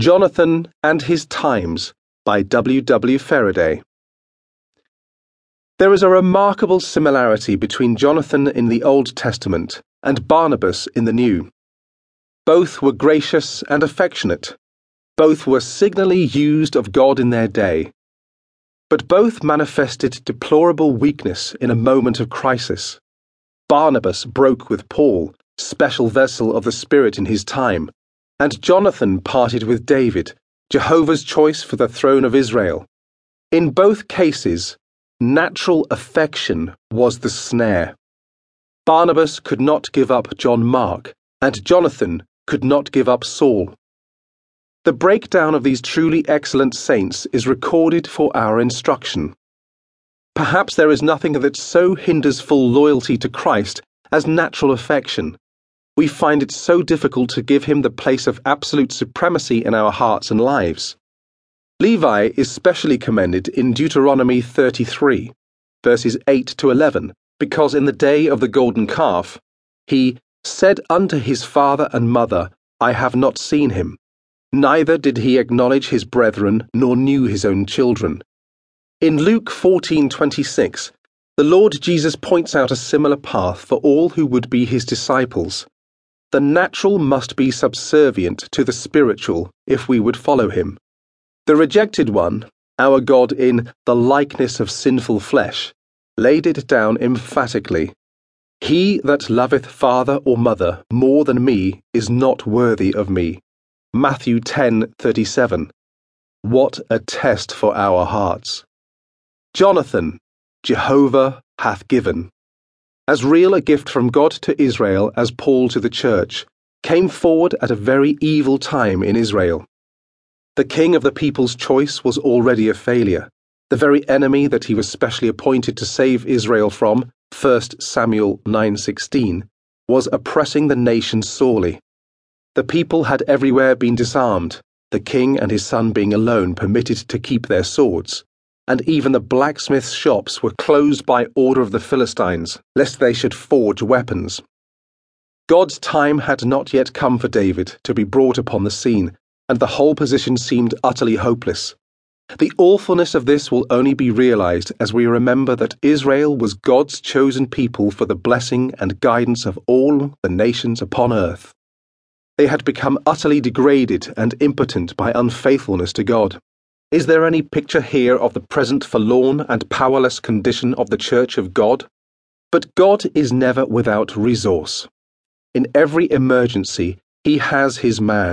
Jonathan and His Times by W. W. Fereday. There is a remarkable similarity between Jonathan in the Old Testament and Barnabas in the New. Both were gracious and affectionate. Both were signally used of God in their day. But both manifested deplorable weakness in a moment of crisis. Barnabas broke with Paul, special vessel of the Spirit in his time, and Jonathan parted with David, Jehovah's choice for the throne of Israel. In both cases, natural affection was the snare. Barnabas could not give up John Mark, and Jonathan could not give up Saul. The breakdown of these truly excellent saints is recorded for our instruction. Perhaps there is nothing that so hinders full loyalty to Christ as natural affection. We find it so difficult to give Him the place of absolute supremacy in our hearts and lives. Levi is specially commended in Deuteronomy 33, verses 8 to 11, because in the day of the golden calf, he said unto his father and mother, I have not seen him, neither did he acknowledge his brethren, nor knew his own children. In Luke 14:26, the Lord Jesus points out a similar path for all who would be His disciples. The natural must be subservient to the spiritual if we would follow Him. The rejected one, our God in the likeness of sinful flesh, laid it down emphatically. He that loveth father or mother more than me is not worthy of me. Matthew 10:37. What a test for our hearts. Jonathan, Jehovah hath given. As real a gift from God to Israel as Paul to the church, came forward at a very evil time in Israel. The king of the people's choice was already a failure. The very enemy that he was specially appointed to save Israel from, 1 Samuel 9:16, was oppressing the nation sorely. The people had everywhere been disarmed, the king and his son being alone permitted to keep their swords, and even the blacksmith's shops were closed by order of the Philistines, lest they should forge weapons. God's time had not yet come for David to be brought upon the scene, and the whole position seemed utterly hopeless. The awfulness of this will only be realized as we remember that Israel was God's chosen people for the blessing and guidance of all the nations upon earth. They had become utterly degraded and impotent by unfaithfulness to God. Is there any picture here of the present forlorn and powerless condition of the Church of God? But God is never without resource. In every emergency, He has His man.